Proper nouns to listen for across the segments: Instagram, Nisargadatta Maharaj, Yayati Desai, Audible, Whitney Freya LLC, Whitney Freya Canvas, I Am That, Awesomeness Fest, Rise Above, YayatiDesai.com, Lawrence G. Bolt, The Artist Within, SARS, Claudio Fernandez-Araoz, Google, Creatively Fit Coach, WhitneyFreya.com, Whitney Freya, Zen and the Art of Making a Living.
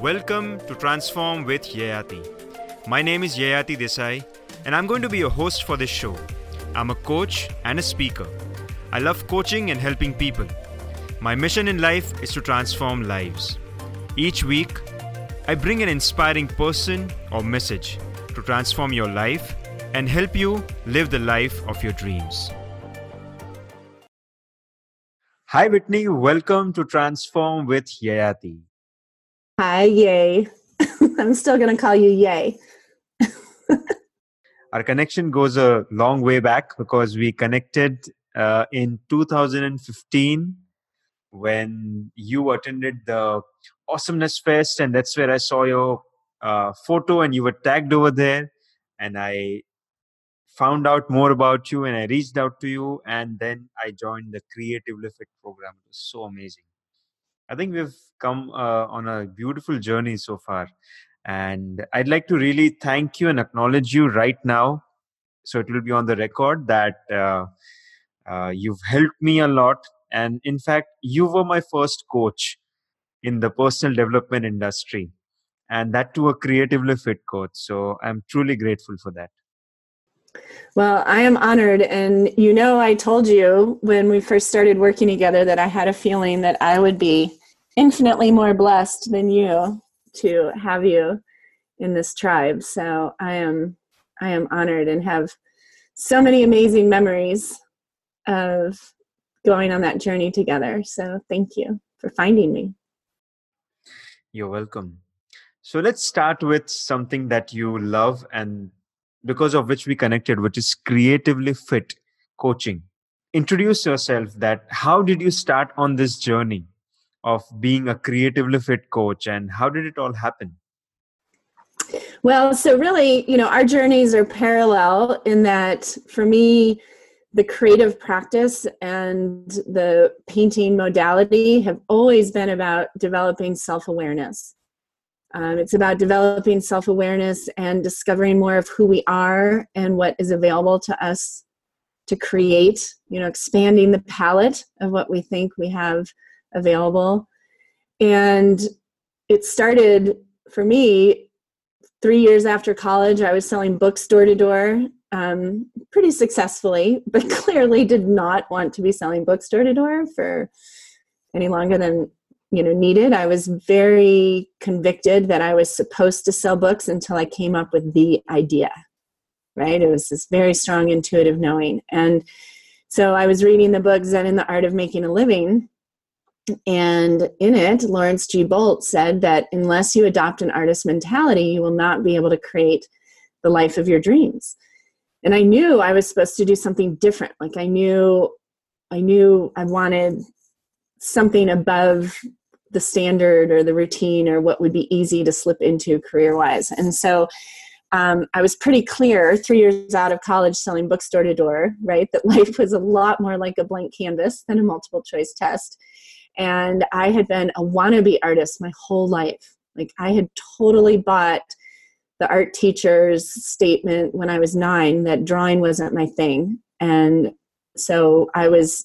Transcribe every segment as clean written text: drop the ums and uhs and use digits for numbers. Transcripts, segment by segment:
Welcome to Transform with Yayati. My name is Yayati Desai and I'm going to be your host for this show. I'm a coach and a speaker. I love coaching and helping people. My mission in life is to transform lives. Each week, I bring an inspiring person or message to transform your life and help you live the life of your dreams. Hi Whitney, welcome to Transform with Yayati. Hi, Yay. I'm still going to call you Yay. Our connection goes a long way back because we connected in 2015 when you attended the Awesomeness Fest, and that's where I saw your photo and you were tagged over there, and I found out more about you and I reached out to you, and then I joined the Creatively Fit program. It was so amazing. I think we've come on a beautiful journey so far, and I'd like to really thank you and acknowledge you right now. So it will be on the record that you've helped me a lot, and in fact, you were my first coach in the personal development industry, and that too a Creatively Fit coach. So I'm truly grateful for that. Well, I am honored. And you know, I told you when we first started working together that I had a feeling that I would be infinitely more blessed than you to have you in this tribe. So I am honored and have so many amazing memories of going on that journey together. So thank you for finding me. You're welcome. So let's start with something that you love and because of which we connected, which is Creatively Fit Coaching. Introduce yourself. That how did you start on this journey of being a Creatively Fit coach, and how did it all happen? Well, so really, you know, our journeys are parallel in that for me, the creative practice and the painting modality have always been about developing self-awareness. It's about developing self-awareness and discovering more of who we are and what is available to us to create, you know, expanding the palette of what we think we have available. And it started for me 3 years after college. I was selling books door to door pretty successfully, but clearly did not want to be selling books door to door for any longer than needed. I was very convicted that I was supposed to sell books until I came up with the idea, right? It was this very strong intuitive knowing. And so I was reading the book, Zen and the Art of Making a Living. And in it, Lawrence G. Bolt said that unless you adopt an artist mentality, you will not be able to create the life of your dreams. And I knew I was supposed to do something different. Like I knew I wanted something above the standard or the routine or what would be easy to slip into career-wise. And so I was pretty clear 3 years out of college selling books door to door, right, that life was a lot more like a blank canvas than a multiple choice test. And I had been a wannabe artist my whole life. Like I had totally bought the art teacher's statement when I was 9 that drawing wasn't my thing. And so I was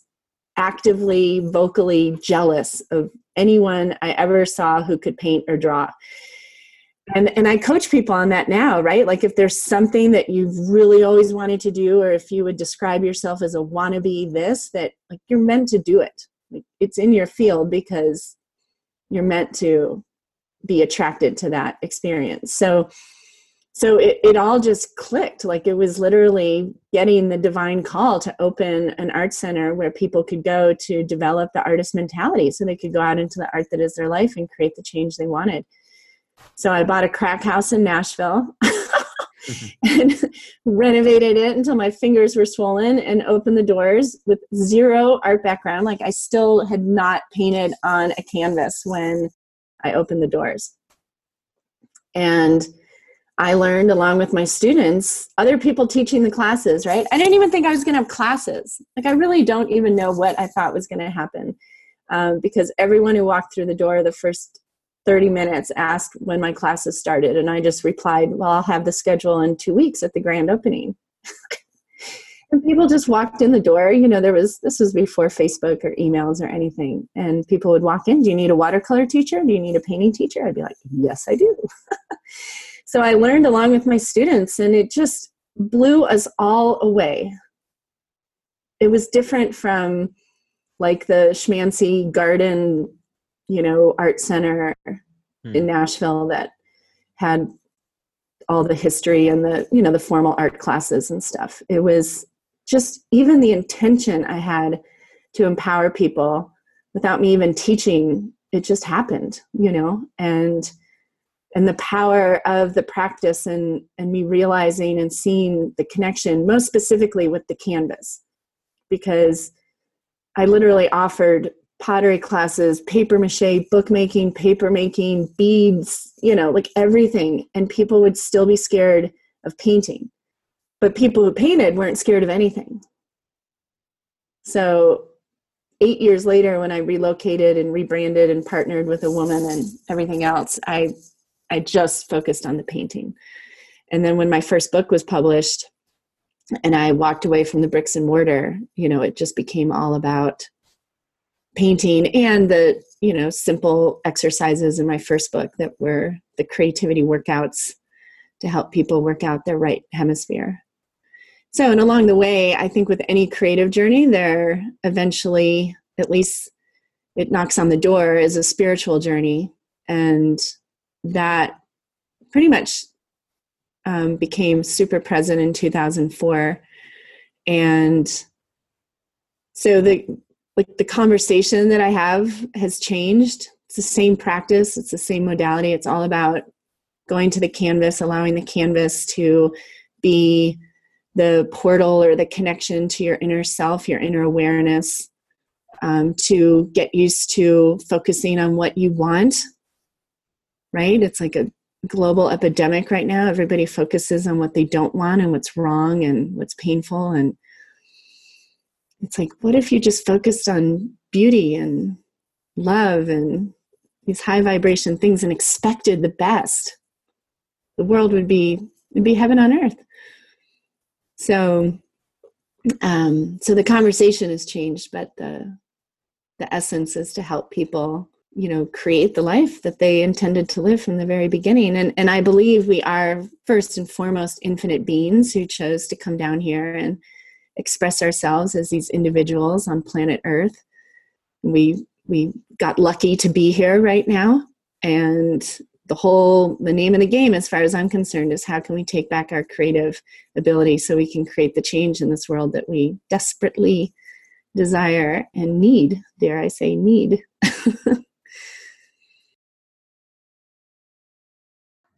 actively, vocally jealous of anyone I ever saw who could paint or draw. And I coach people on that now, right? Like if there's something that you've really always wanted to do, or if you would describe yourself as a wannabe this, that like you're meant to do it. Like it's in your field because you're meant to be attracted to that experience. So it all just clicked. Like it was literally getting the divine call to open an art center where people could go to develop the artist mentality so they could go out into the art that is their life and create the change they wanted. So I bought a crack house in Nashville and renovated it until my fingers were swollen and opened the doors with zero art background. Like I still had not painted on a canvas when I opened the doors. And I learned along with my students, other people teaching the classes, right? I didn't even think I was going to have classes. Like I really don't even know what I thought was going to happen because everyone who walked through the door the first 30 minutes asked when my classes started. And I just replied, well, I'll have the schedule in 2 weeks at the grand opening. And people just walked in the door. You know, this was before Facebook or emails or anything. And people would walk in. Do you need a watercolor teacher? Do you need a painting teacher? I'd be like, yes, I do. So I learned along with my students, and it just blew us all away. It was different from like the schmancy garden, you know, art center in Nashville that had all the history and the, you know, the formal art classes and stuff. It was just even the intention I had to empower people without me even teaching. It just happened, you know, and the power of the practice and me realizing and seeing the connection, most specifically with the canvas, because I literally offered pottery classes, paper mache, bookmaking, papermaking, beads, you know, like everything. And people would still be scared of painting. But people who painted weren't scared of anything. So 8 years later, when I relocated and rebranded and partnered with a woman and everything else, I just focused on the painting. And then when my first book was published and I walked away from the bricks and mortar, you know, it just became all about painting and the, you know, simple exercises in my first book that were the creativity workouts to help people work out their right hemisphere. So, and along the way, I think with any creative journey, there eventually, at least it knocks on the door, is a spiritual journey. And that pretty much became super present in 2004. And so the conversation that I have has changed. It's the same practice. It's the same modality. It's all about going to the canvas, allowing the canvas to be the portal or the connection to your inner self, your inner awareness, to get used to focusing on what you want, right? It's like a global epidemic right now. Everybody focuses on what they don't want and what's wrong and what's painful. And it's like, what if you just focused on beauty and love and these high vibration things and expected the best? The world would be heaven on earth. So, so the conversation has changed, but the essence is to help people, you know, create the life that they intended to live from the very beginning. And I believe we are first and foremost infinite beings who chose to come down here and express ourselves as these individuals on planet Earth. We got lucky to be here right now. And the name of the game, as far as I'm concerned, is how can we take back our creative ability so we can create the change in this world that we desperately desire and need, dare I say need.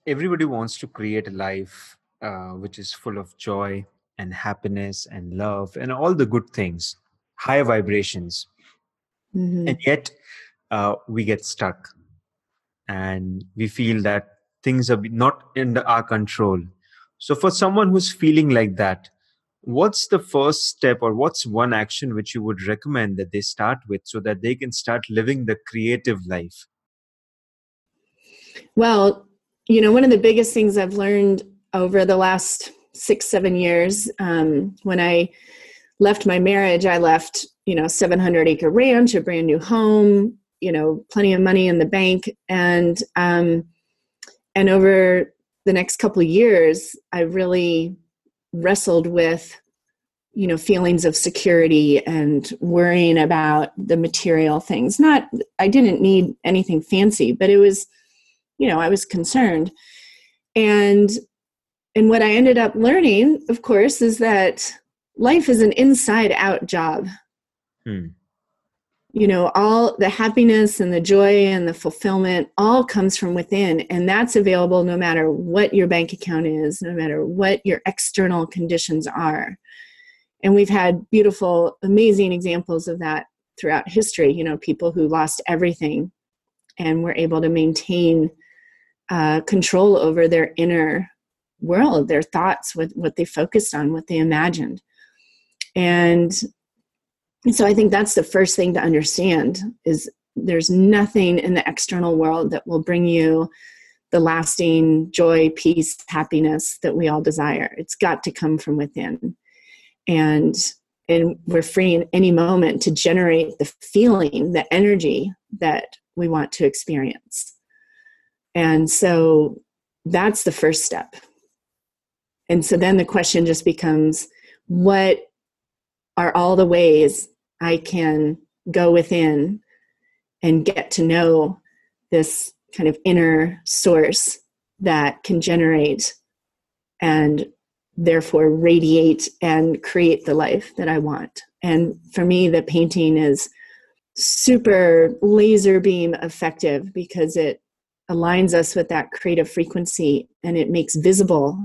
Everybody wants to create a life which is full of joy and happiness and love and all the good things, high vibrations. Mm-hmm. And yet we get stuck and we feel that things are not in our control. So for someone who's feeling like that, what's the first step or what's one action which you would recommend that they start with so that they can start living the creative life? Well, you know, one of the biggest things I've learned over the last 6-7 years, when I left my marriage, I left, you know, 700-acre ranch, a brand new home, you know, plenty of money in the bank. And over the next couple of years, I really wrestled with, you know, feelings of security and worrying about the material things. I didn't need anything fancy, but it was, you know, I was concerned. And what I ended up learning, of course, is that life is an inside out job. Hmm. You know, all the happiness and the joy and the fulfillment all comes from within, and that's available no matter what your bank account is, no matter what your external conditions are. And we've had beautiful, amazing examples of that throughout history. You know, people who lost everything and were able to maintain control over their inner world, their thoughts, with what they focused on, what they imagined. And so I think that's the first thing to understand, is there's nothing in the external world that will bring you the lasting joy, peace, happiness that we all desire. It's got to come from within. And we're free in any moment to generate the feeling, the energy that we want to experience. And so that's the first step. And so then the question just becomes, what are all the ways I can go within and get to know this kind of inner source that can generate and therefore radiate and create the life that I want? And for me, the painting is super laser beam effective because it aligns us with that creative frequency, and it makes visible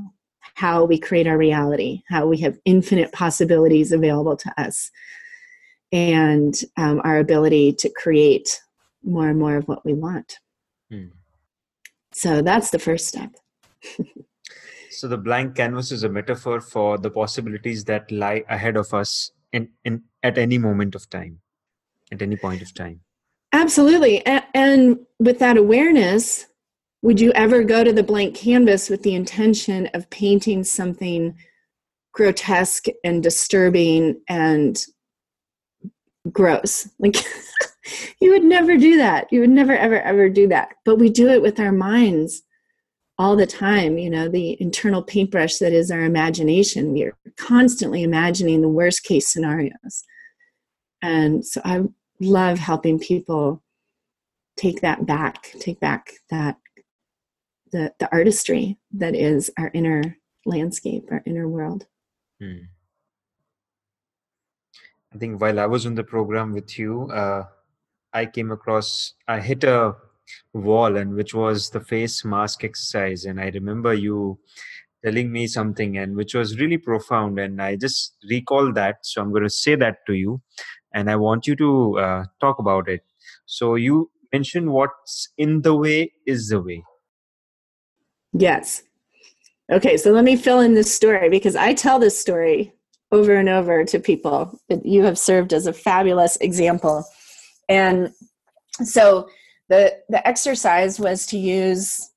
how we create our reality, how we have infinite possibilities available to us, and our ability to create more and more of what we want. So that's the first step. So the blank canvas is a metaphor for the possibilities that lie ahead of us in at any moment of time, at any point of time. Absolutely. And with that awareness, would you ever go to the blank canvas with the intention of painting something grotesque and disturbing and gross? Like you would never do that. You would never, ever, ever do that. But we do it with our minds all the time, you know, the internal paintbrush that is our imagination. We are constantly imagining the worst case scenarios. And so I love helping people take back that the artistry that is our inner landscape, our inner world. I think while I was on the program with you, I hit a wall, and which was the face mask exercise. And I remember you telling me something, and which was really profound. And I just recall that. So I'm going to say that to you, and I want you to talk about it. So you mentioned what's in the way is the way. Yes. Okay. So let me fill in this story, because I tell this story over and over to people. You have served as a fabulous example. And so the exercise was to use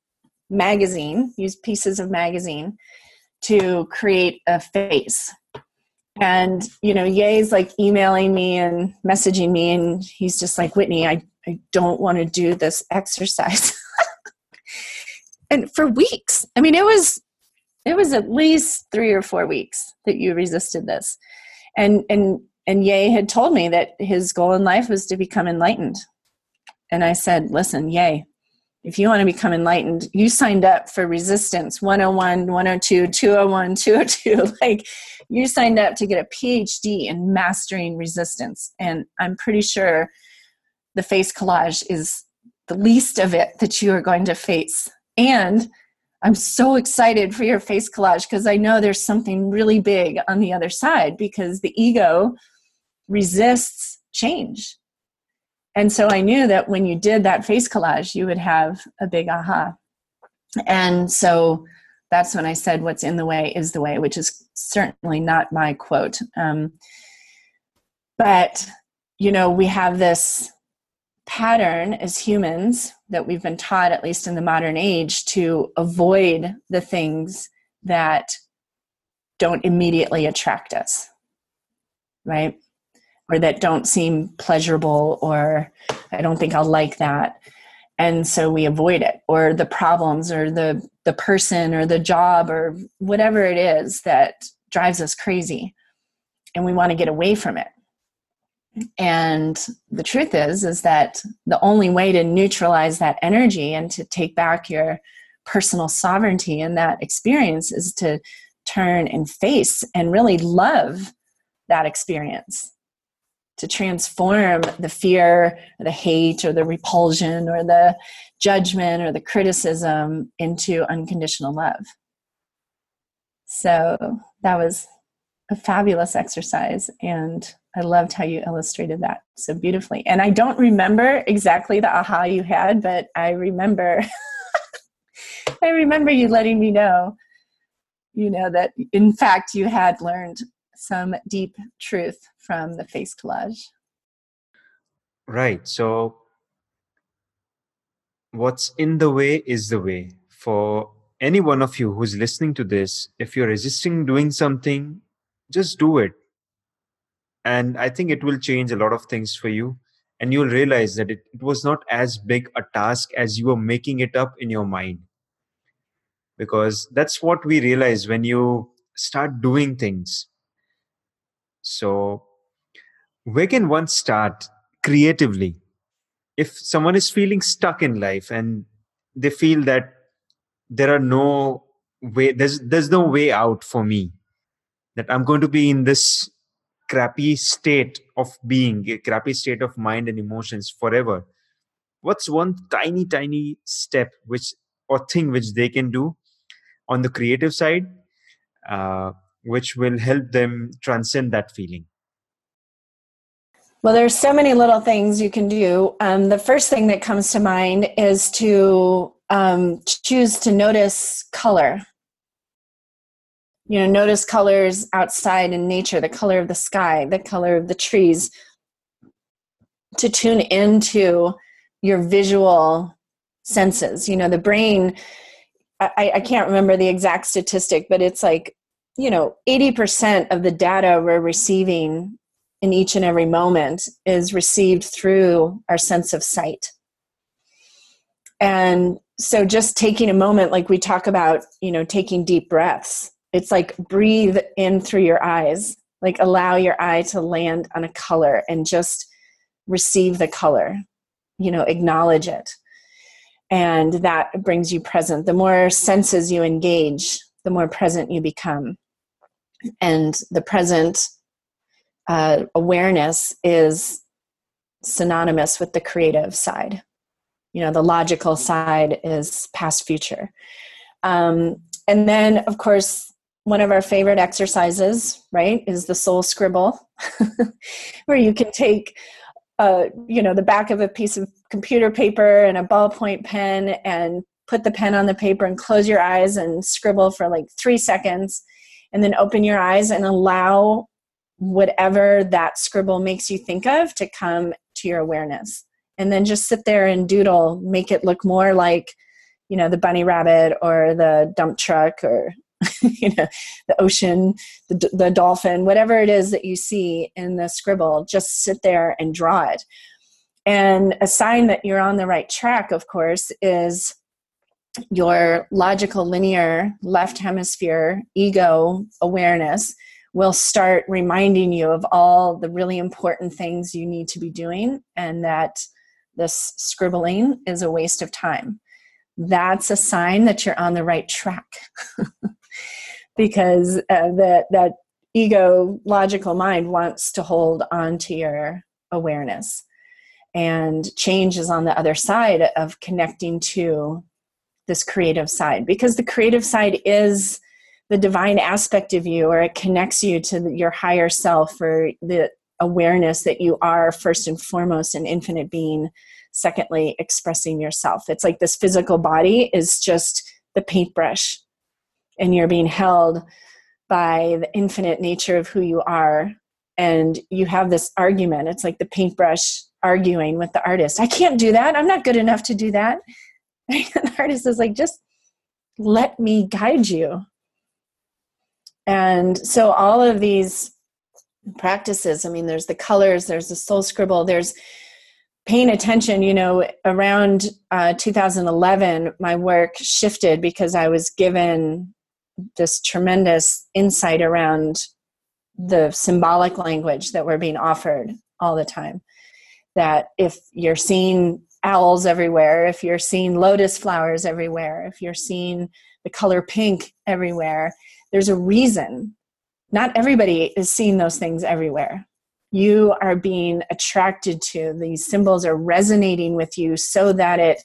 pieces of magazine to create a face. And, you know, Yay's like emailing me and messaging me, and he's just like, Whitney, I don't want to do this exercise. And for weeks, I mean, it was at least 3 or 4 weeks that you resisted this. And Yay had told me that his goal in life was to become enlightened. And I said, listen, Yay, if you want to become enlightened, you signed up for resistance 101, 102, 201, 202. Like, you signed up to get a PhD in mastering resistance. And I'm pretty sure the face collage is the least of it that you are going to face. And I'm so excited for your face collage, because I know there's something really big on the other side, because the ego resists change. And so I knew that when you did that face collage, you would have a big aha. And so that's when I said, what's in the way is the way, which is certainly not my quote. But, you know, we have this pattern as humans that we've been taught, at least in the modern age, to avoid the things that don't immediately attract us, right? Or that don't seem pleasurable, or I don't think I'll like that. And so we avoid it, or the problems, or the person, or the job, or whatever it is that drives us crazy. And we want to get away from it. And the truth is that the only way to neutralize that energy and to take back your personal sovereignty in that experience is to turn and face and really love that experience, to transform the fear, or the hate, or the repulsion, or the judgment, or the criticism into unconditional love. So that was a fabulous exercise, and I loved how you illustrated that so beautifully. And I don't remember exactly the aha you had, but I remember you letting me know, you know, that in fact you had learned some deep truth from the face collage. Right. So what's in the way is the way. For any one of you who's listening to this, if you're resisting doing something, just do it. And I think it will change a lot of things for you. And you'll realize that it was not as big a task as you were making it up in your mind. Because that's what we realize when you start doing things. So where can one start creatively? If someone is feeling stuck in life and they feel that there are no way, there's no way out for me, that I'm going to be in this crappy state of being, a crappy state of mind and emotions forever. What's one tiny, tiny step which or thing which they can do on the creative side, which will help them transcend that feeling? Well, there's so many little things you can do. The first thing that comes to mind is to choose to notice color. You know, notice colors outside in nature, the color of the sky, the color of the trees, to tune into your visual senses. You know, the brain, I can't remember the exact statistic, but it's like, you know, 80% of the data we're receiving in each and every moment is received through our sense of sight. And so just taking a moment, like we talk about, you know, taking deep breaths, it's like breathe in through your eyes, like allow your eye to land on a color and just receive the color, you know, acknowledge it. And that brings you present. The more senses you engage, the more present you become. And the present awareness is synonymous with the creative side. You know, the logical side is past, future. And then, of course, one of our favorite exercises, right, is the soul scribble, where you can take, you know, the back of a piece of computer paper and a ballpoint pen and put the pen on the paper and close your eyes and scribble for like 3 seconds and then open your eyes and allow whatever that scribble makes you think of to come to your awareness. And then just sit there and doodle, make it look more like, you know, the bunny rabbit or the dump truck or, you know, the ocean, the dolphin, whatever it is that you see in the scribble, just sit there and draw it. And a sign that you're on the right track, of course, is your logical, linear, left hemisphere, ego awareness will start reminding you of all the really important things you need to be doing and that this scribbling is a waste of time. That's a sign that you're on the right track because that ego logical mind wants to hold on to your awareness. And change is on the other side of connecting to this creative side, because the creative side is the divine aspect of you, or it connects you to your higher self, or the awareness that you are first and foremost an infinite being, secondly expressing yourself. It's like this physical body is just the paintbrush, and you're being held by the infinite nature of who you are. And you have this argument. It's like the paintbrush arguing with the artist. I can't do that. I'm not good enough to do that. And the artist is like, just let me guide you. And so all of these practices, I mean, there's the colors, there's the soul scribble, there's paying attention. You know, around 2011, my work shifted because I was given this tremendous insight around the symbolic language that we're being offered all the time. That if you're seeing owls everywhere, if you're seeing lotus flowers everywhere, if you're seeing the color pink everywhere, there's a reason. Not everybody is seeing those things everywhere. You are being attracted to these symbols, are resonating with you so that it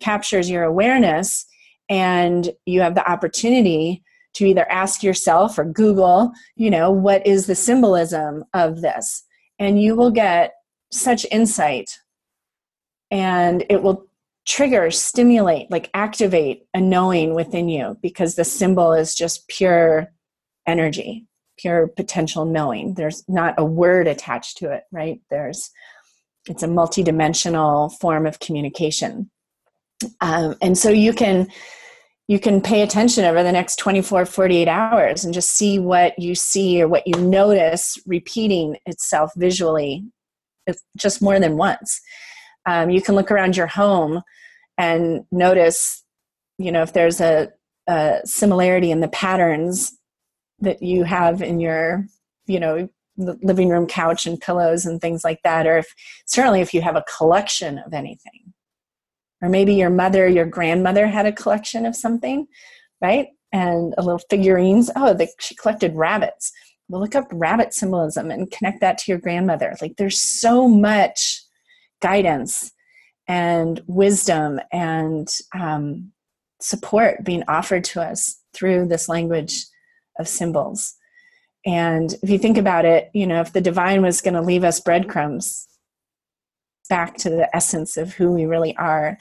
captures your awareness, and you have the opportunity to either ask yourself or Google, you know, what is the symbolism of this? And you will get such insight, and it will trigger, stimulate, like activate a knowing within you, because the symbol is just pure energy, pure potential knowing. There's not a word attached to it, right? It's a multidimensional form of communication. And so you can you can pay attention over the next 24, 48 hours and just see what you see or what you notice repeating itself visually. It's just more than once. You can look around your home and notice, you know, if there's a similarity in the patterns that you have in your, you know, living room couch and pillows and things like that, or if certainly if you have a collection of anything. Or maybe your mother, your grandmother had a collection of something, right? And a little figurines. Oh, she collected rabbits. Well, look up rabbit symbolism and connect that to your grandmother. Like, there's so much guidance and wisdom and support being offered to us through this language of symbols. And if you think about it, you know, if the divine was going to leave us breadcrumbs back to the essence of who we really are,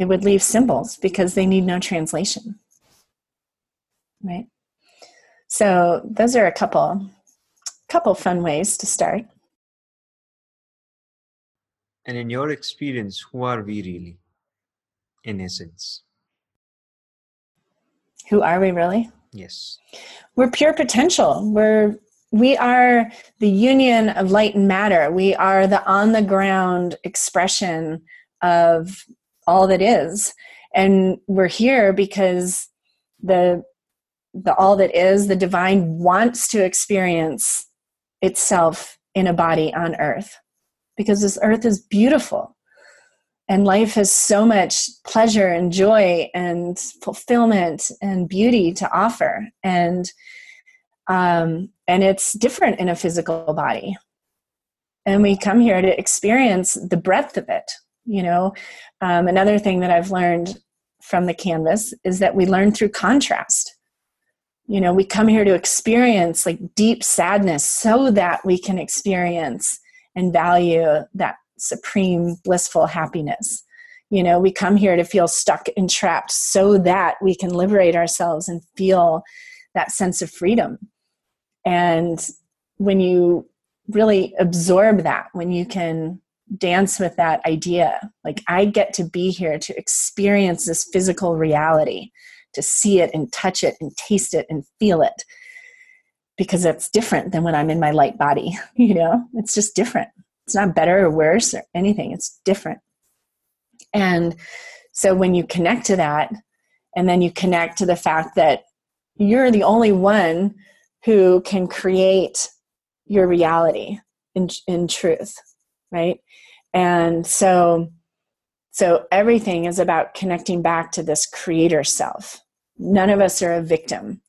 it would leave symbols because they need no translation, right? So those are a couple fun ways to start. And in your experience, who are we really, in essence? Who are we really? Yes. We're pure potential. We are the union of light and matter. We are the on-the-ground expression of all that is. And we're here because the all that is, the divine, wants to experience itself in a body on earth. Because this earth is beautiful. And life has so much pleasure and joy and fulfillment and beauty to offer. And it's different in a physical body. And we come here to experience the breadth of it. You know, another thing that I've learned from the canvas is that we learn through contrast. You know, we come here to experience like deep sadness so that we can experience and value that supreme blissful happiness. You know, we come here to feel stuck and trapped so that we can liberate ourselves and feel that sense of freedom. And when you really absorb that, when you can dance with that idea, like, I get to be here to experience this physical reality, to see it and touch it and taste it and feel it, because that's different than when I'm in my light body, you know? It's just different. It's not better or worse or anything. It's different. And so when you connect to that, and then you connect to the fact that you're the only one who can create your reality in truth, right? And so everything is about connecting back to this creator self. None of us are a victim.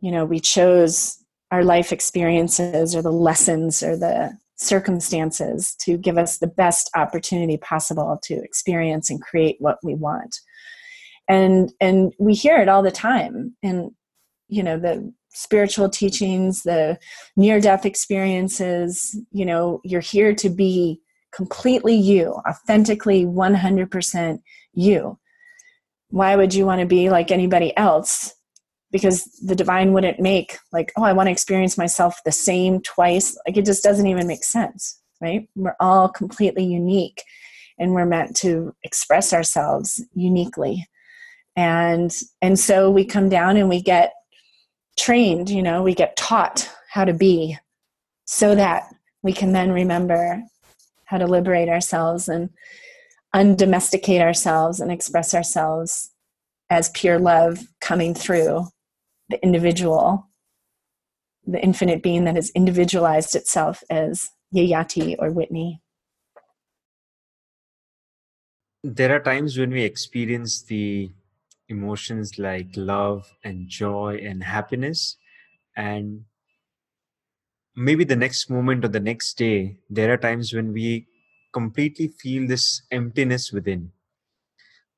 You know, we chose our life experiences or the lessons or the circumstances to give us the best opportunity possible to experience and create what we want. And we hear it all the time. And, you know, the spiritual teachings, the near-death experiences, you know, you're here to be completely you, authentically 100% you. Why would you want to be like anybody else? Because the divine wouldn't make like, oh, I want to experience myself the same twice. Like, it just doesn't even make sense, right? We're all completely unique, and we're meant to express ourselves uniquely. And so we come down and we get trained, you know, we get taught how to be so that we can then remember how to liberate ourselves and undomesticate ourselves and express ourselves as pure love coming through the individual, the infinite being that has individualized itself as Yayati or Whitney. There are times when we experience the emotions like love and joy and happiness, and maybe the next moment or the next day, there are times when we completely feel this emptiness within.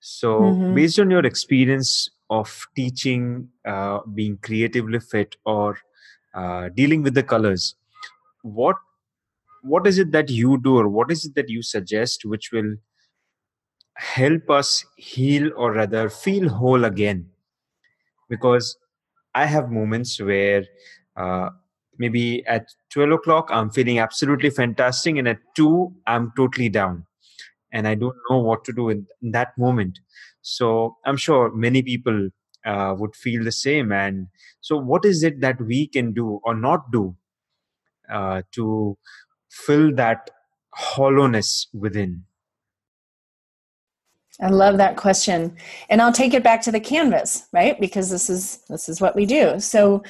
So based on your experience of teaching, being creatively fit, or dealing with the colors, what is it that you do, or what is it that you suggest which will help us heal, or rather feel whole again? Because I have moments where maybe at 12 o'clock I'm feeling absolutely fantastic, and at 2 I'm totally down. and I don't know what to do in that moment. So I'm sure many people would feel the same. And so what is it that we can do or not do to fill that hollowness within? I love that question. And I'll take it back to the canvas, right? Because this is what we do. So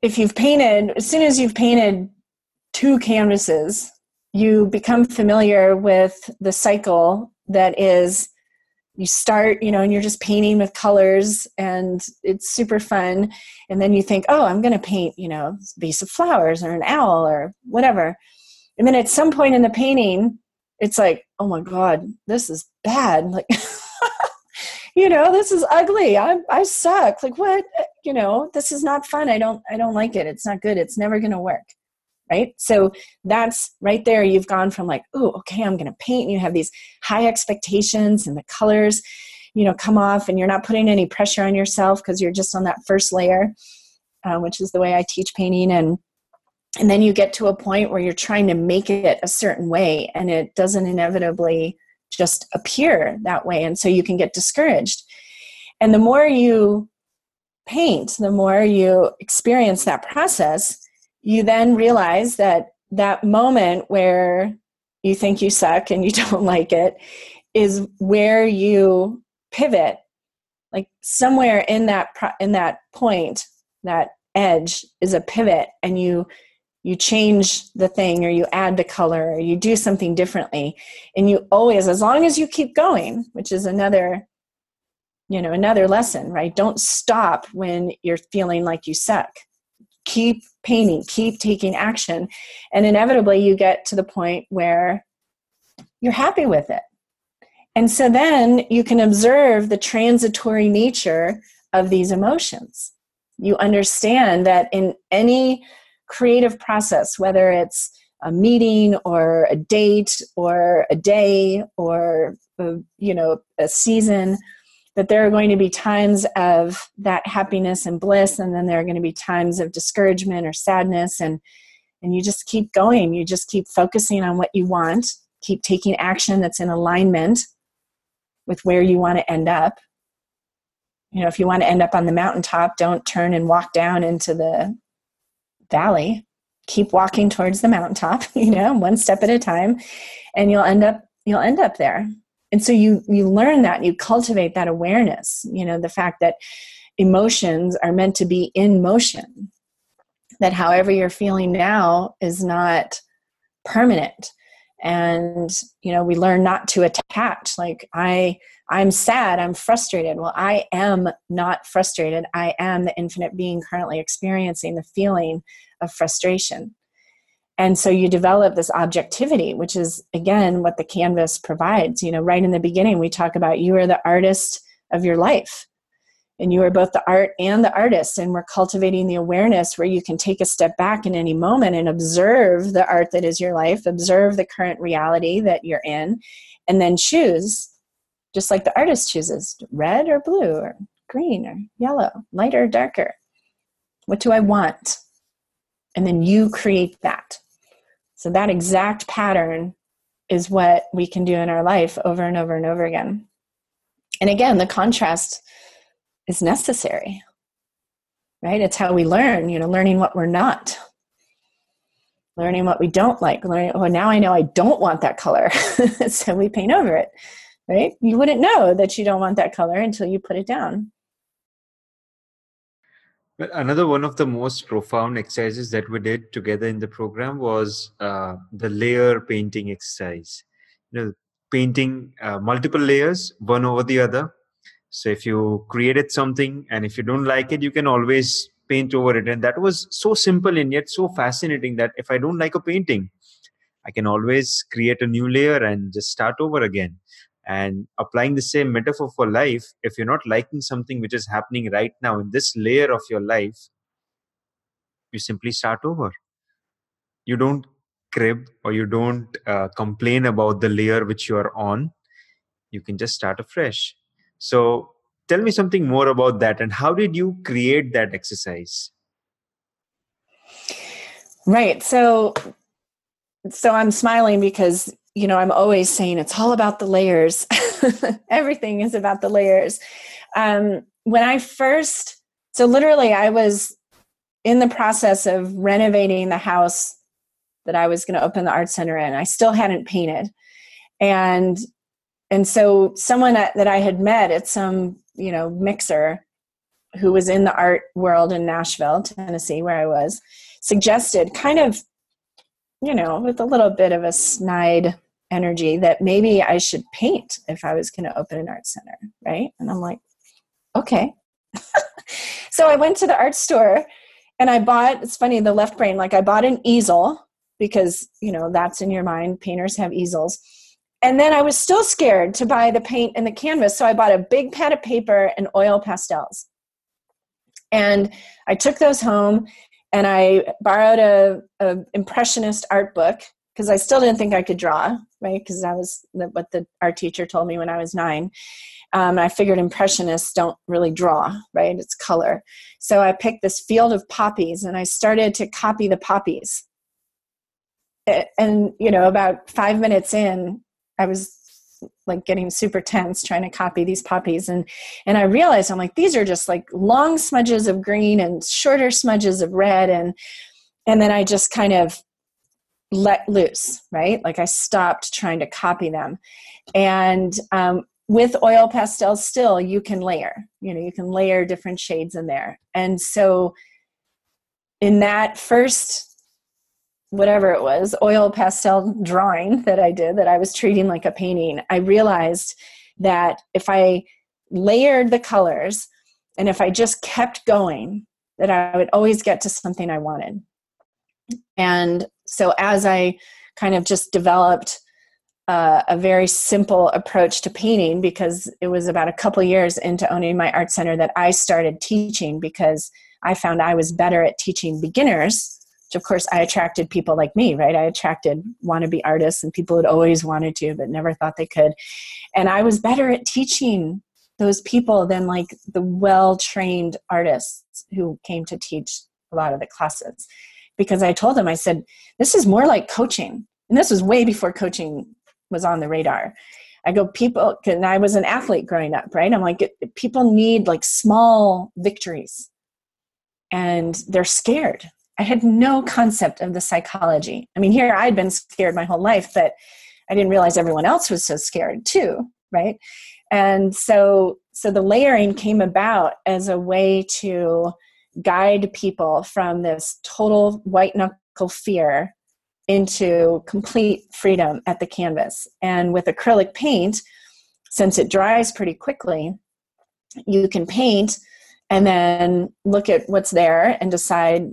if you've painted, as soon as you've painted two canvases, you become familiar with the cycle that is, you start, you know, and you're just painting with colors and it's super fun. And then you think, oh, I'm going to paint, you know, a vase of flowers or an owl or whatever. And then at some point in the painting, it's like, oh my God, this is bad. Like, you know, this is ugly. I suck. Like, what? You know, this is not fun. I don't like it. It's not good. It's never going to work. Right. So that's right there. You've gone from like, oh, okay, I'm going to paint. And you have these high expectations and the colors, you know, come off and you're not putting any pressure on yourself because you're just on that first layer, which is the way I teach painting. And then you get to a point where you're trying to make it a certain way and it doesn't inevitably just appear that way. And so you can get discouraged. And the more you paint, the more you experience that process, you then realize that that moment where you think you suck and you don't like it is where you pivot. Like somewhere in that point, that edge is a pivot, and you change the thing, or you add the color, or you do something differently. And you always, as long as you keep going, which is another lesson, right? Don't stop when you're feeling like you suck. Keep painting, keep taking action. And inevitably you get to the point where you're happy with it. And so then you can observe the transitory nature of these emotions. You understand that in any creative process, whether it's a meeting or a date or a day or a season, that there are going to be times of that happiness and bliss, and then there are going to be times of discouragement or sadness, and you just keep going. You just keep focusing on what you want, keep taking action that's in alignment with where you want to end up. You know, if you want to end up on the mountaintop, don't turn and walk down into the valley. Keep walking towards the mountaintop, one step at a time, and you'll end up there. And so you learn that, you cultivate that awareness, the fact that emotions are meant to be in motion, that however you're feeling now is not permanent. And we learn not to attach, like I'm sad, I'm frustrated. Well, I am not frustrated. I am the infinite being currently experiencing the feeling of frustration. And so you develop this objectivity, which is, again, what the canvas provides. Right in the beginning, we talk about you are the artist of your life. And you are both the art and the artist. And we're cultivating the awareness where you can take a step back in any moment and observe the art that is your life, observe the current reality that you're in, and then choose. Just like the artist chooses red or blue or green or yellow, lighter or darker. What do I want? And then you create that. So that exact pattern is what we can do in our life over and over and over again. And again, the contrast is necessary, right? It's how we learn, learning what we're not. Learning what we don't like. Learning, oh, now I know I don't want that color. So we paint over it. Right? You wouldn't know that you don't want that color until you put it down. But another one of the most profound exercises that we did together in the program was the layer painting exercise. Painting multiple layers, one over the other. So if you created something and if you don't like it, you can always paint over it. And that was so simple and yet so fascinating that if I don't like a painting, I can always create a new layer and just start over again. And applying the same metaphor for life, if you're not liking something which is happening right now in this layer of your life, you simply start over. You don't crib or you don't complain about the layer which you are on. You can just start afresh. So tell me something more about that, and how did you create that exercise? Right. So I'm smiling because you know, I'm always saying it's all about the layers. Everything is about the layers. When I first, so literally I was in the process of renovating the house that I was going to open the art center in. I still hadn't painted. And so someone that I had met at some, you know, mixer who was in the art world in Nashville, Tennessee, where I was, suggested kind of, you know, with a little bit of a snide energy that maybe I should paint if I was going to open an art center, right? And I'm like, okay. So I went to the art store and I bought, it's funny, the left brain, like I bought an easel because, you know, that's in your mind. Painters have easels. And then I was still scared to buy the paint and the canvas. So I bought a big pad of paper and oil pastels. And I took those home and I borrowed a impressionist art book because I still didn't think I could draw, right? Because that was what the art teacher told me when I was 9. I figured impressionists don't really draw, right? It's color. So I picked this field of poppies and I started to copy the poppies. And, you know, about 5 minutes in, I was like getting super tense trying to copy these poppies. And I realized, I'm like, these are just like long smudges of green and shorter smudges of red. And then I just kind of let loose, right? Like I stopped trying to copy them. And with oil pastels still, you can layer, you know, you can layer different shades in there. And so in that first, whatever it was, oil pastel drawing that I did, that I was treating like a painting, I realized that if I layered the colors and if I just kept going, that I would always get to something I wanted. And so as I kind of just developed a very simple approach to painting, because it was about a couple years into owning my art center that I started teaching, because I found I was better at teaching beginners. Of course, I attracted people like me, right? I attracted wannabe artists and people who'd always wanted to but never thought they could. And I was better at teaching those people than like the well-trained artists who came to teach a lot of the classes. Because I told them, I said, this is more like coaching. And this was way before coaching was on the radar. I go, people, and I was an athlete growing up, right? I'm like, people need like small victories. And they're scared. I had no concept of the psychology. I mean, here I'd been scared my whole life, but I didn't realize everyone else was so scared too, right? And so the layering came about as a way to guide people from this total white knuckle fear into complete freedom at the canvas. And with acrylic paint, since it dries pretty quickly, you can paint and then look at what's there and decide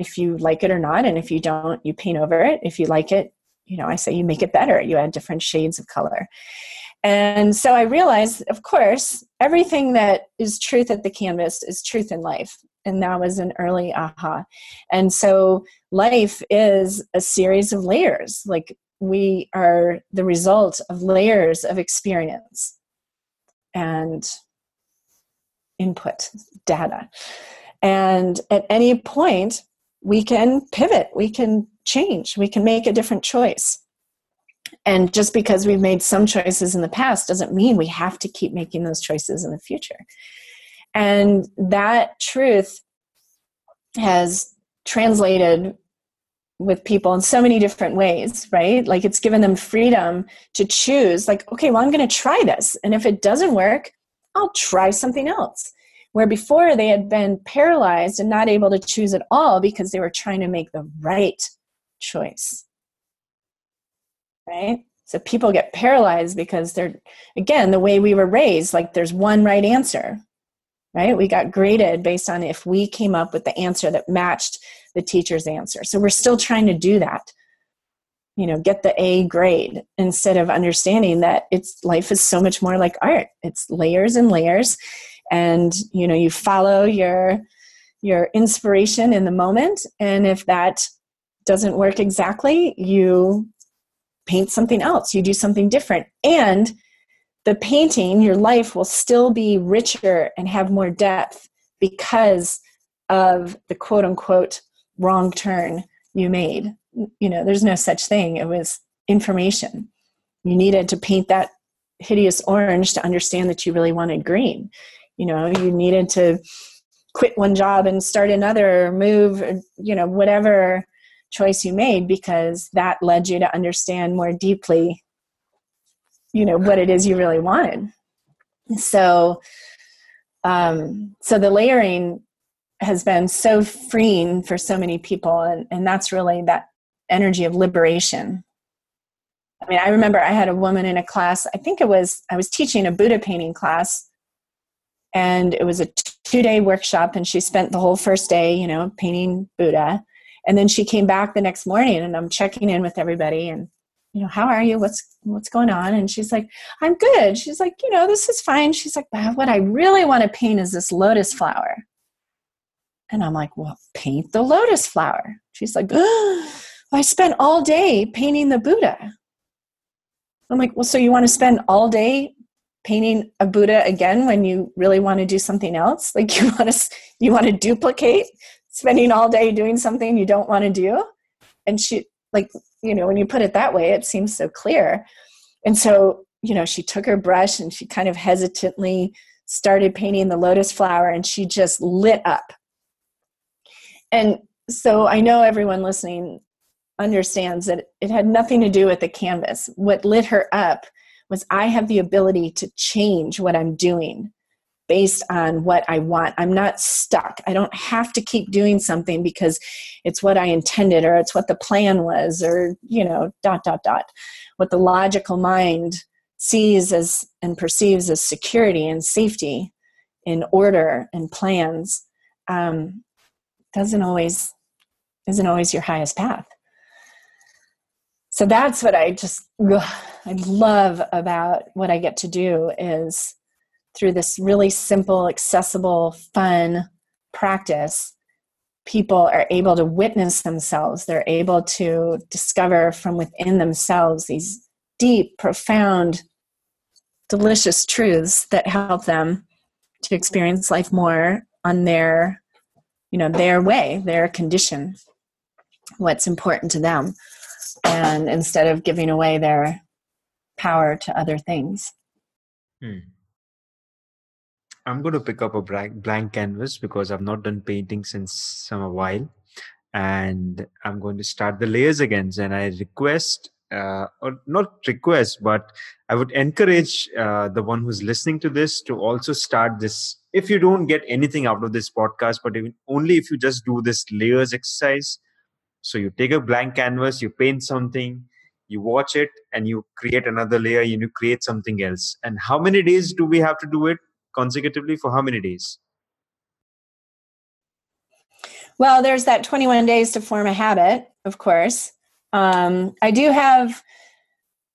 if you like it or not. And if you don't, you paint over it. If you like it, you know, I say you make it better. You add different shades of color. And so I realized, of course, everything that is truth at the canvas is truth in life. And that was an early aha. And so life is a series of layers. Like we are the result of layers of experience and input data. And at any point, we can pivot, we can change, we can make a different choice. And just because we've made some choices in the past doesn't mean we have to keep making those choices in the future. And that truth has translated with people in so many different ways, right? Like it's given them freedom to choose, like, okay, well, I'm going to try this. And if it doesn't work, I'll try something else. Where before they had been paralyzed and not able to choose at all because they were trying to make the right choice, right? So people get paralyzed because they're, again, the way we were raised, like there's one right answer, right? We got graded based on if we came up with the answer that matched the teacher's answer. So we're still trying to do that, you know, get the A grade instead of understanding that it's life is so much more like art. It's layers and layers. And, you know, you follow your inspiration in the moment. And if that doesn't work exactly, you paint something else. You do something different. And the painting, your life will still be richer and have more depth because of the quote unquote wrong turn you made. You know, there's no such thing. It was information. You needed to paint that hideous orange to understand that you really wanted green. You know, you needed to quit one job and start another, or move, or, you know, whatever choice you made, because that led you to understand more deeply, you know, what it is you really wanted. So, so the layering has been so freeing for so many people. And that's really that energy of liberation. I mean, I remember I had a woman in a class, I think it was, I was teaching a Buddha painting class, and it was a two-day workshop, and she spent the whole first day, you know, painting Buddha. And then she came back the next morning, and I'm checking in with everybody and, you know, how are you? What's going on? And she's like, I'm good. She's like, you know, this is fine. She's like, but what I really want to paint is this lotus flower. And I'm like, well, paint the lotus flower. She's like, oh, I spent all day painting the Buddha. I'm like, well, so you want to spend all day painting a Buddha again when you really want to do something else? Like you want to duplicate spending all day doing something you don't want to do? And she, like, you know, when you put it that way, it seems so clear. And so, you know, she took her brush and she kind of hesitantly started painting the lotus flower, and she just lit up. And so I know everyone listening understands that it had nothing to do with the canvas. What lit her up was, I have the ability to change what I'm doing based on what I want. I'm not stuck. I don't have to keep doing something because it's what I intended, or it's what the plan was, or, you know, what the logical mind sees as and perceives as security and safety in order and plans. Isn't always your highest path. So that's what I love about what I get to do, is through this really simple, accessible, fun practice, people are able to witness themselves. They're able to discover from within themselves these deep, profound, delicious truths that help them to experience life more on their, you know, their way, their condition, what's important to them, and instead of giving away their power to other things. I'm going to pick up a blank canvas because I've not done painting since some while, and I'm going to start the layers again. And I request, or not request, but I would encourage the one who's listening to this to also start this. If you don't get anything out of this podcast, but even only if you just do this layers exercise. So you take a blank canvas, you paint something, you watch it, and you create another layer, and you create something else. And how many days do we have to do it consecutively? For how many days? Well, there's that 21 days to form a habit, of course. I do have,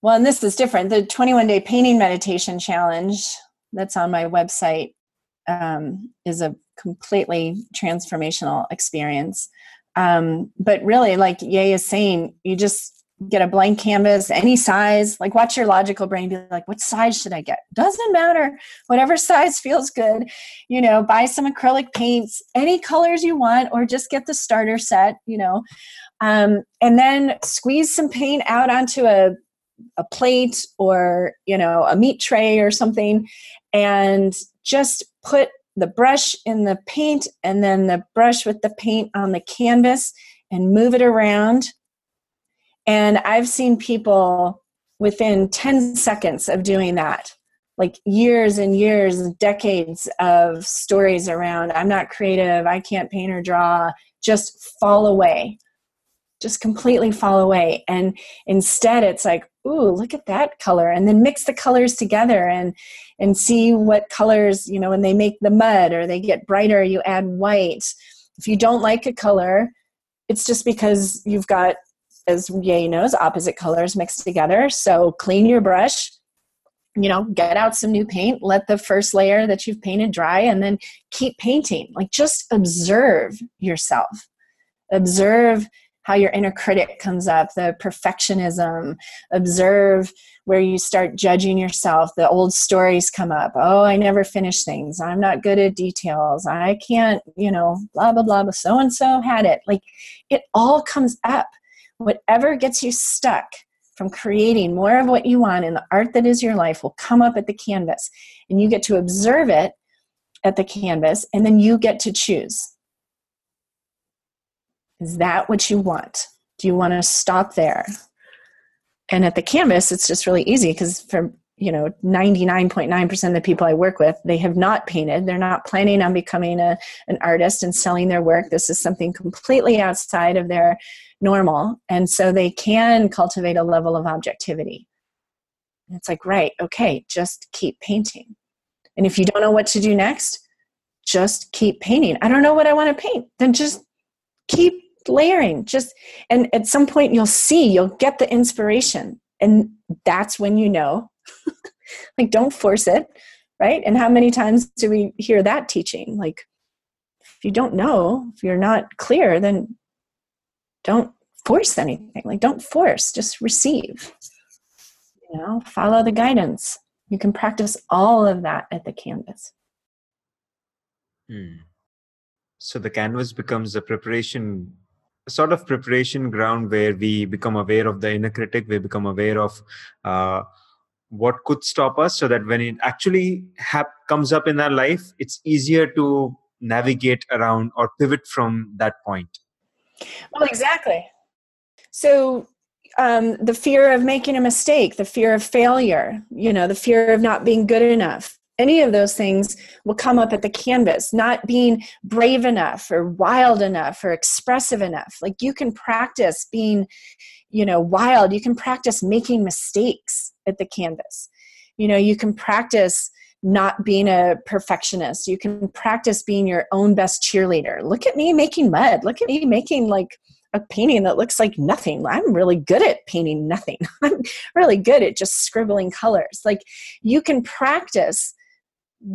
well, and this is different, the 21-day painting meditation challenge that's on my website is a completely transformational experience. But really, like Yay is saying, you just get a blank canvas, any size, like watch your logical brain be like, what size should I get? Doesn't matter. Whatever size feels good, you know, buy some acrylic paints, any colors you want, or just get the starter set, you know, and then squeeze some paint out onto a plate or, you know, a meat tray or something, and just put the brush in the paint and then the brush with the paint on the canvas and move it around. And I've seen people within 10 seconds of doing that, like years and years, decades of stories around, I'm not creative, I can't paint or draw, just fall away, just completely fall away. And instead it's like, ooh, look at that color. And then mix the colors together and see what colors, you know, when they make the mud or they get brighter, you add white. If you don't like a color, it's just because you've got, as Yay knows, opposite colors mixed together. So clean your brush, you know, get out some new paint, let the first layer that you've painted dry, and then keep painting. Like, just observe yourself. Observe how your inner critic comes up, the perfectionism. Observe where you start judging yourself. The old stories come up. Oh, I never finish things. I'm not good at details. I can't, you know, blah, blah, blah, but so-and-so had it. Like, it all comes up. Whatever gets you stuck, from creating more of what you want, and the art that is your life will come up at the canvas, and you get to observe it at the canvas, and then you get to choose. Is that what you want? Do you want to stop there? And at the canvas, it's just really easy because for, 99.9% of the people I work with, they have not painted. They're not planning on becoming an artist and selling their work. This is something completely outside of their normal. And so they can cultivate a level of objectivity. And it's like, right, okay, just keep painting. And if you don't know what to do next, just keep painting. I don't know what I want to paint. Then just keep layering. And at some point you'll get the inspiration. And that's when you know, like, don't force it, right? And how many times do we hear that teaching? Like, if you don't know, if you're not clear, then don't force anything. Like, don't force, just receive, follow the guidance. You can practice all of that at the canvas. So the canvas becomes a sort of preparation ground where we become aware of the inner critic, we become aware of what could stop us, so that when it actually comes up in our life, it's easier to navigate around or pivot from that point. Well, exactly. So the fear of making a mistake, the fear of failure, the fear of not being good enough. Any of those things will come up at the canvas, not being brave enough or wild enough or expressive enough. Like, you can practice being, wild. You can practice making mistakes at the canvas. You can practice not being a perfectionist. You can practice being your own best cheerleader. Look at me making mud. Look at me making like a painting that looks like nothing. I'm really good at painting nothing. I'm really good at just scribbling colors. Like, you can practice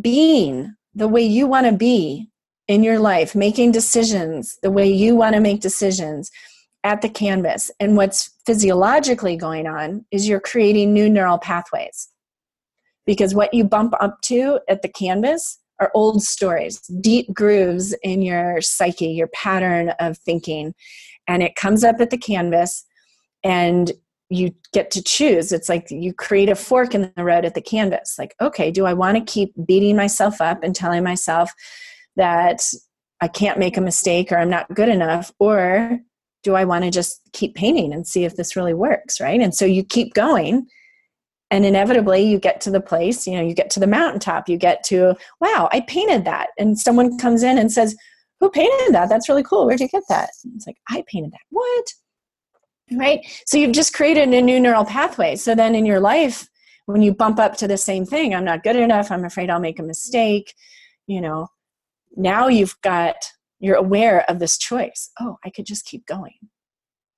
being the way you want to be in your life, making decisions the way you want to make decisions at the canvas. And what's physiologically going on is you're creating new neural pathways, because what you bump up to at the canvas are old stories, deep grooves in your psyche, your pattern of thinking. And it comes up at the canvas and you get to choose. It's like you create a fork in the road at the canvas. Like, okay, do I want to keep beating myself up and telling myself that I can't make a mistake or I'm not good enough? Or do I want to just keep painting and see if this really works, right? And so you keep going, and inevitably you get to the place, you get to the mountaintop, you get to, wow, I painted that. And someone comes in and says, who painted that? That's really cool. Where'd you get that? And it's like, I painted that. What? Right? So you've just created a new neural pathway. So then in your life, when you bump up to the same thing, I'm not good enough, I'm afraid I'll make a mistake, now you're aware of this choice. Oh, I could just keep going.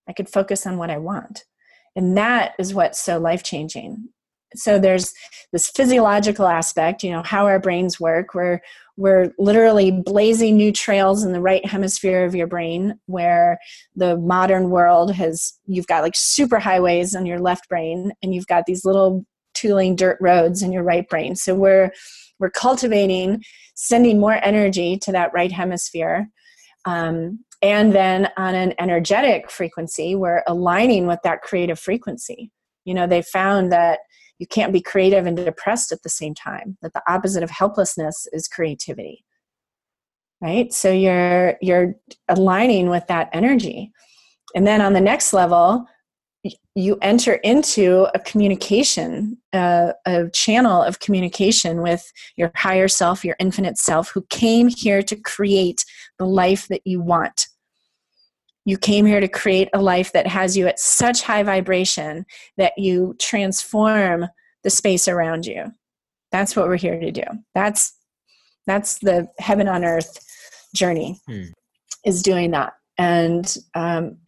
I could focus on what I want. And that is what's so life-changing. So there's this physiological aspect, how our brains work. We're literally blazing new trails in the right hemisphere of your brain, where the modern world you've got like super highways on your left brain, and you've got these little two-lane dirt roads in your right brain. So we're cultivating, sending more energy to that right hemisphere. And then on an energetic frequency, we're aligning with that creative frequency. They found that you can't be creative and depressed at the same time, that the opposite of helplessness is creativity, right? So you're aligning with that energy. And then on the next level, you enter into a communication, a channel of communication with your higher self, your infinite self, who came here to create the life that you want. You came here to create a life that has you at such high vibration that you transform the space around you. That's what we're here to do. That's the heaven on earth journey, is doing that. And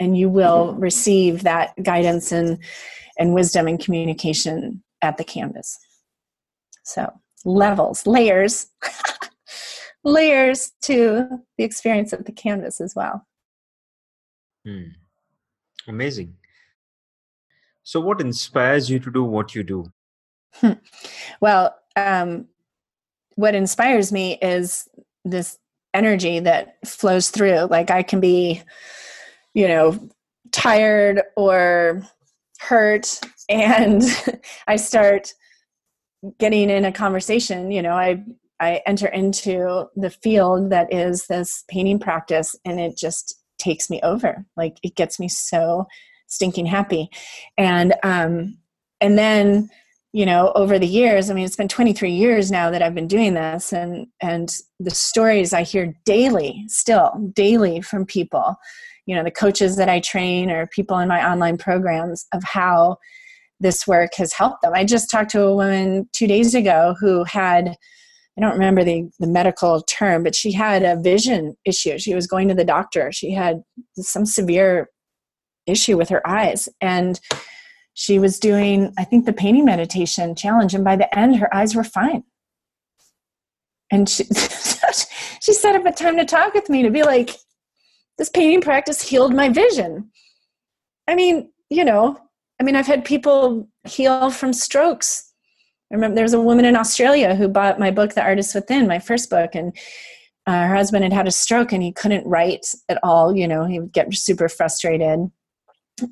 you will receive that guidance and wisdom and communication at the canvas. So levels, layers to the experience of the canvas as well. Amazing. So what inspires you to do what you do? Well, what inspires me is this energy that flows through. Like, I can be, tired or hurt and I start getting in a conversation, you know, I enter into the field that is this painting practice, and it just takes me over. Like, it gets me so stinking happy. And then, you know, over the years, I mean, it's been 23 years now that I've been doing this, and the stories I hear daily, still daily, from people, you know, the coaches that I train or people in my online programs, of how this work has helped them. I just talked to a woman 2 days ago who had, I don't remember the medical term, but she had a vision issue. She was going to the doctor. She had some severe issue with her eyes. And she was doing, I think, the painting meditation challenge. And by the end, her eyes were fine. And she, she set up a time to talk with me, to be like, this painting practice healed my vision. I mean, you know, I mean, I've had people heal from strokes. I remember there was a woman in Australia who bought my book, The Artist Within, my first book, and her husband had had a stroke and he couldn't write at all. You know, he would get super frustrated,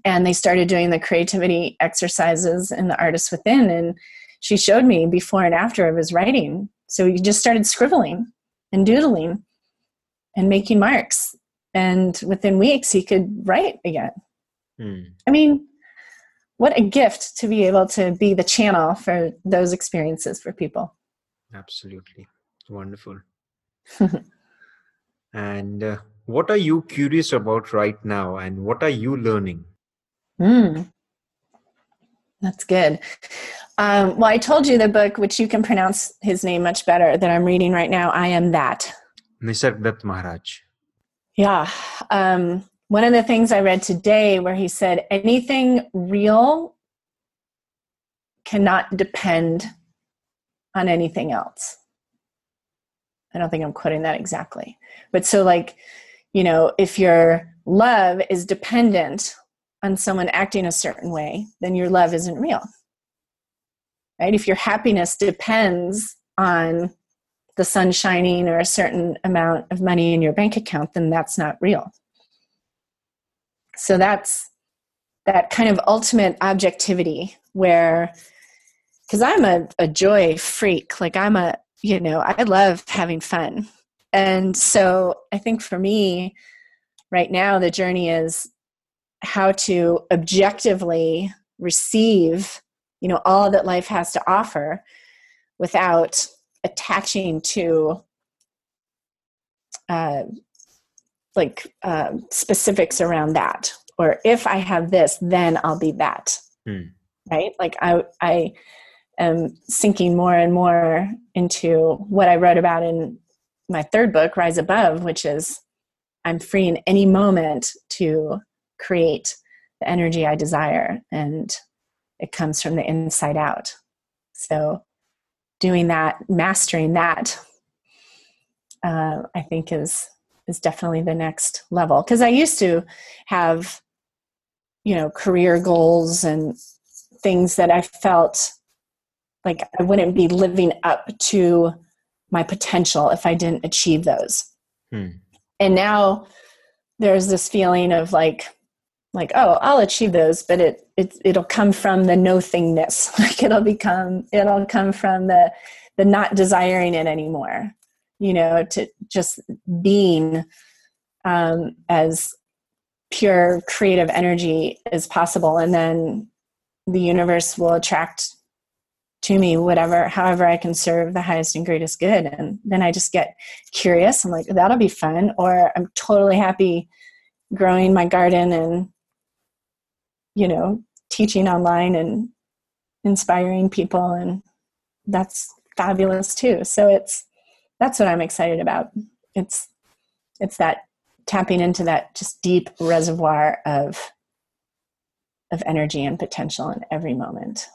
and they started doing the creativity exercises in The Artist Within. And she showed me before and after of his writing. So he just started scribbling and doodling and making marks. And within weeks he could write again. I mean, what a gift to be able to be the channel for those experiences for people. Absolutely. Wonderful. And what are you curious about right now, and what are you learning? That's good. Well, I told you the book, which you can pronounce his name much better, that I'm reading right now, I Am That. Nisargadatta Maharaj. Yeah. One of the things I read today where he said, anything real cannot depend on anything else. I don't think I'm quoting that exactly. But so, like, you know, if your love is dependent on someone acting a certain way, then your love isn't real, right? If your happiness depends on the sun shining or a certain amount of money in your bank account, then that's not real. So that's that kind of ultimate objectivity where, because I'm a joy freak, like you know, I love having fun. And so I think for me right now, the journey is how to objectively receive, you know, all that life has to offer without attaching to, specifics around that, or if I have this, then I'll be that. Right? Like I am sinking more and more into what I wrote about in my third book, Rise Above, which is I'm free in any moment to create the energy I desire, and it comes from the inside out. So doing that, mastering that, I think is definitely the next level. Because I used to have, you know, career goals and things that I felt like I wouldn't be living up to my potential if I didn't achieve those. And now there's this feeling of like, oh, I'll achieve those, but it'll come from the no-thingness. Like it'll come from the not desiring it anymore. You know, to just being as pure creative energy as possible. And then the universe will attract to me however I can serve the highest and greatest good. And then I just get curious. I'm like, that'll be fun. Or I'm totally happy growing my garden and, you know, teaching online and inspiring people. And that's fabulous too. So that's what I'm excited about. It's that tapping into that just deep reservoir of energy and potential in every moment.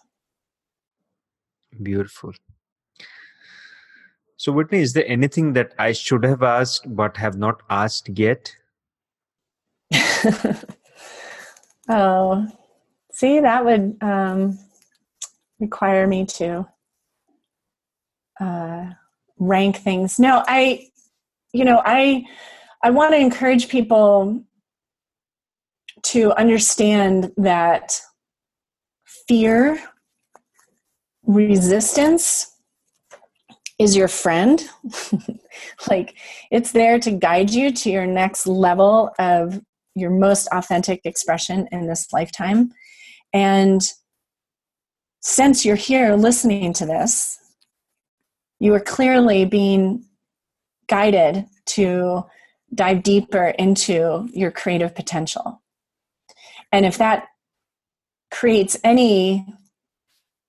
Beautiful. So Whitney, is there anything that I should have asked but have not asked yet? Oh, see, that would require me to rank things. No, I want to encourage people to understand that fear, resistance is your friend. Like, it's there to guide you to your next level of your most authentic expression in this lifetime. And since you're here listening to this, you are clearly being guided to dive deeper into your creative potential. And if that creates any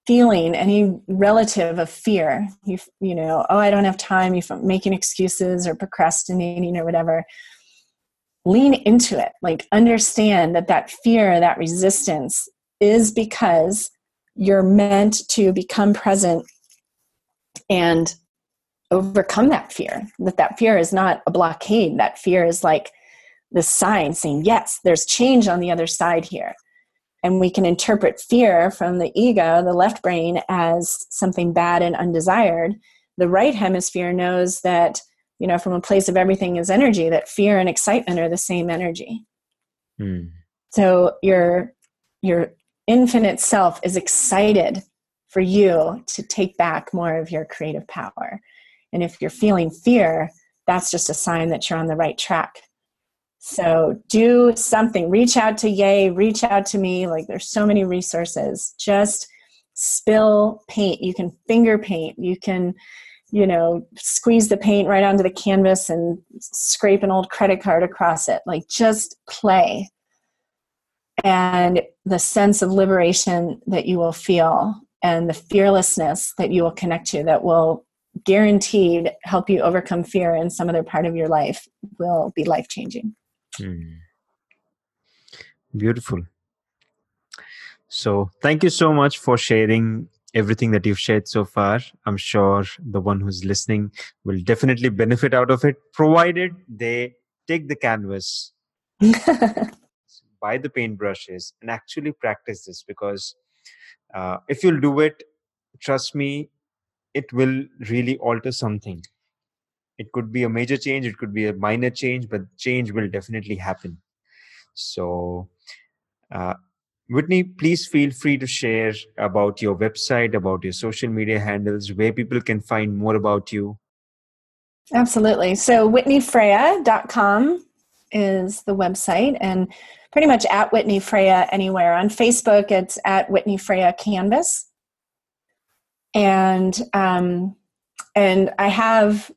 feeling, any relative of fear, you know, oh, I don't have time, you're making excuses or procrastinating or whatever, lean into it. Like, understand that fear, that resistance is because you're meant to become present and overcome that fear. That fear is not a blockade. That fear is like the sign saying, yes, there's change on the other side here. And we can interpret fear from the ego, the left brain, as something bad and undesired. The right hemisphere knows that, you know, from a place of everything is energy, that fear and excitement are the same energy. Mm. So your infinite self is excited for you to take back more of your creative power. And if you're feeling fear, that's just a sign that you're on the right track. So do something, reach out to Yay, reach out to me. Like, there's so many resources. Just spill paint. You can finger paint. You can, you know, squeeze the paint right onto the canvas and scrape an old credit card across it. Like, just play. And the sense of liberation that you will feel and the fearlessness that you will connect to that will guaranteed help you overcome fear in some other part of your life will be life-changing. Mm. Beautiful. So thank you so much for sharing everything that you've shared so far. I'm sure the one who's listening will definitely benefit out of it, provided they take the canvas, buy the paintbrushes, and actually practice this, because if you'll do it, trust me, it will really alter something. It could be a major change. It could be a minor change, but change will definitely happen. So, Whitney, please feel free to share about your website, about your social media handles, where people can find more about you. Absolutely. So WhitneyFreya.com is the website, and pretty much at Whitney Freya anywhere. On Facebook, it's at Whitney Freya Canvas. And I have,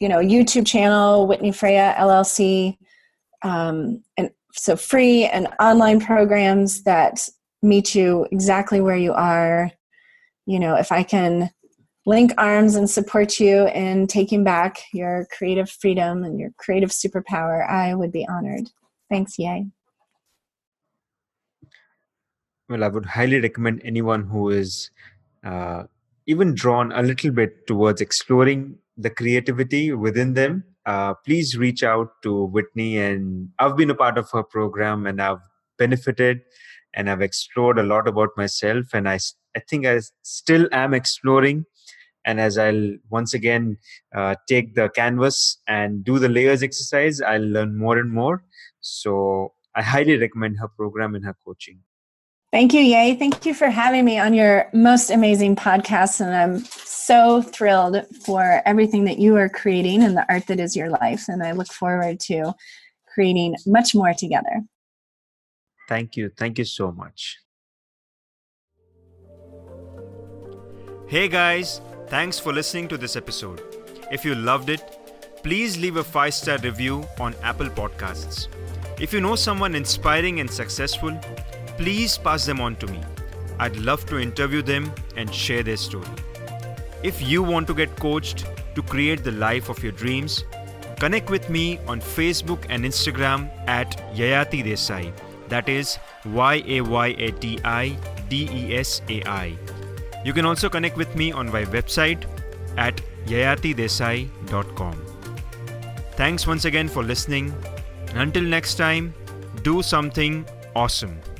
you know, YouTube channel, Whitney Freya LLC, and so free and online programs that meet you exactly where you are. You know, if I can link arms and support you in taking back your creative freedom and your creative superpower, I would be honored. Thanks, Yay. Well, I would highly recommend anyone who is even drawn a little bit towards exploring the creativity within them, please reach out to Whitney. And I've been a part of her program, and I've benefited, and I've explored a lot about myself. And I think I still am exploring. And as I'll once again take the canvas and do the layers exercise, I'll learn more and more. So I highly recommend her program and her coaching. Thank you, Yay. Thank you for having me on your most amazing podcast. And I'm so thrilled for everything that you are creating and the art that is your life. And I look forward to creating much more together. Thank you. Thank you so much. Hey guys, thanks for listening to this episode. If you loved it, please leave a 5-star review on Apple Podcasts. If you know someone inspiring and successful, please pass them on to me. I'd love to interview them and share their story. If you want to get coached to create the life of your dreams, connect with me on Facebook and Instagram at Yayati Desai. That is YayatiDesai. You can also connect with me on my website at YayatiDesai.com. Thanks once again for listening. And until next time, do something awesome.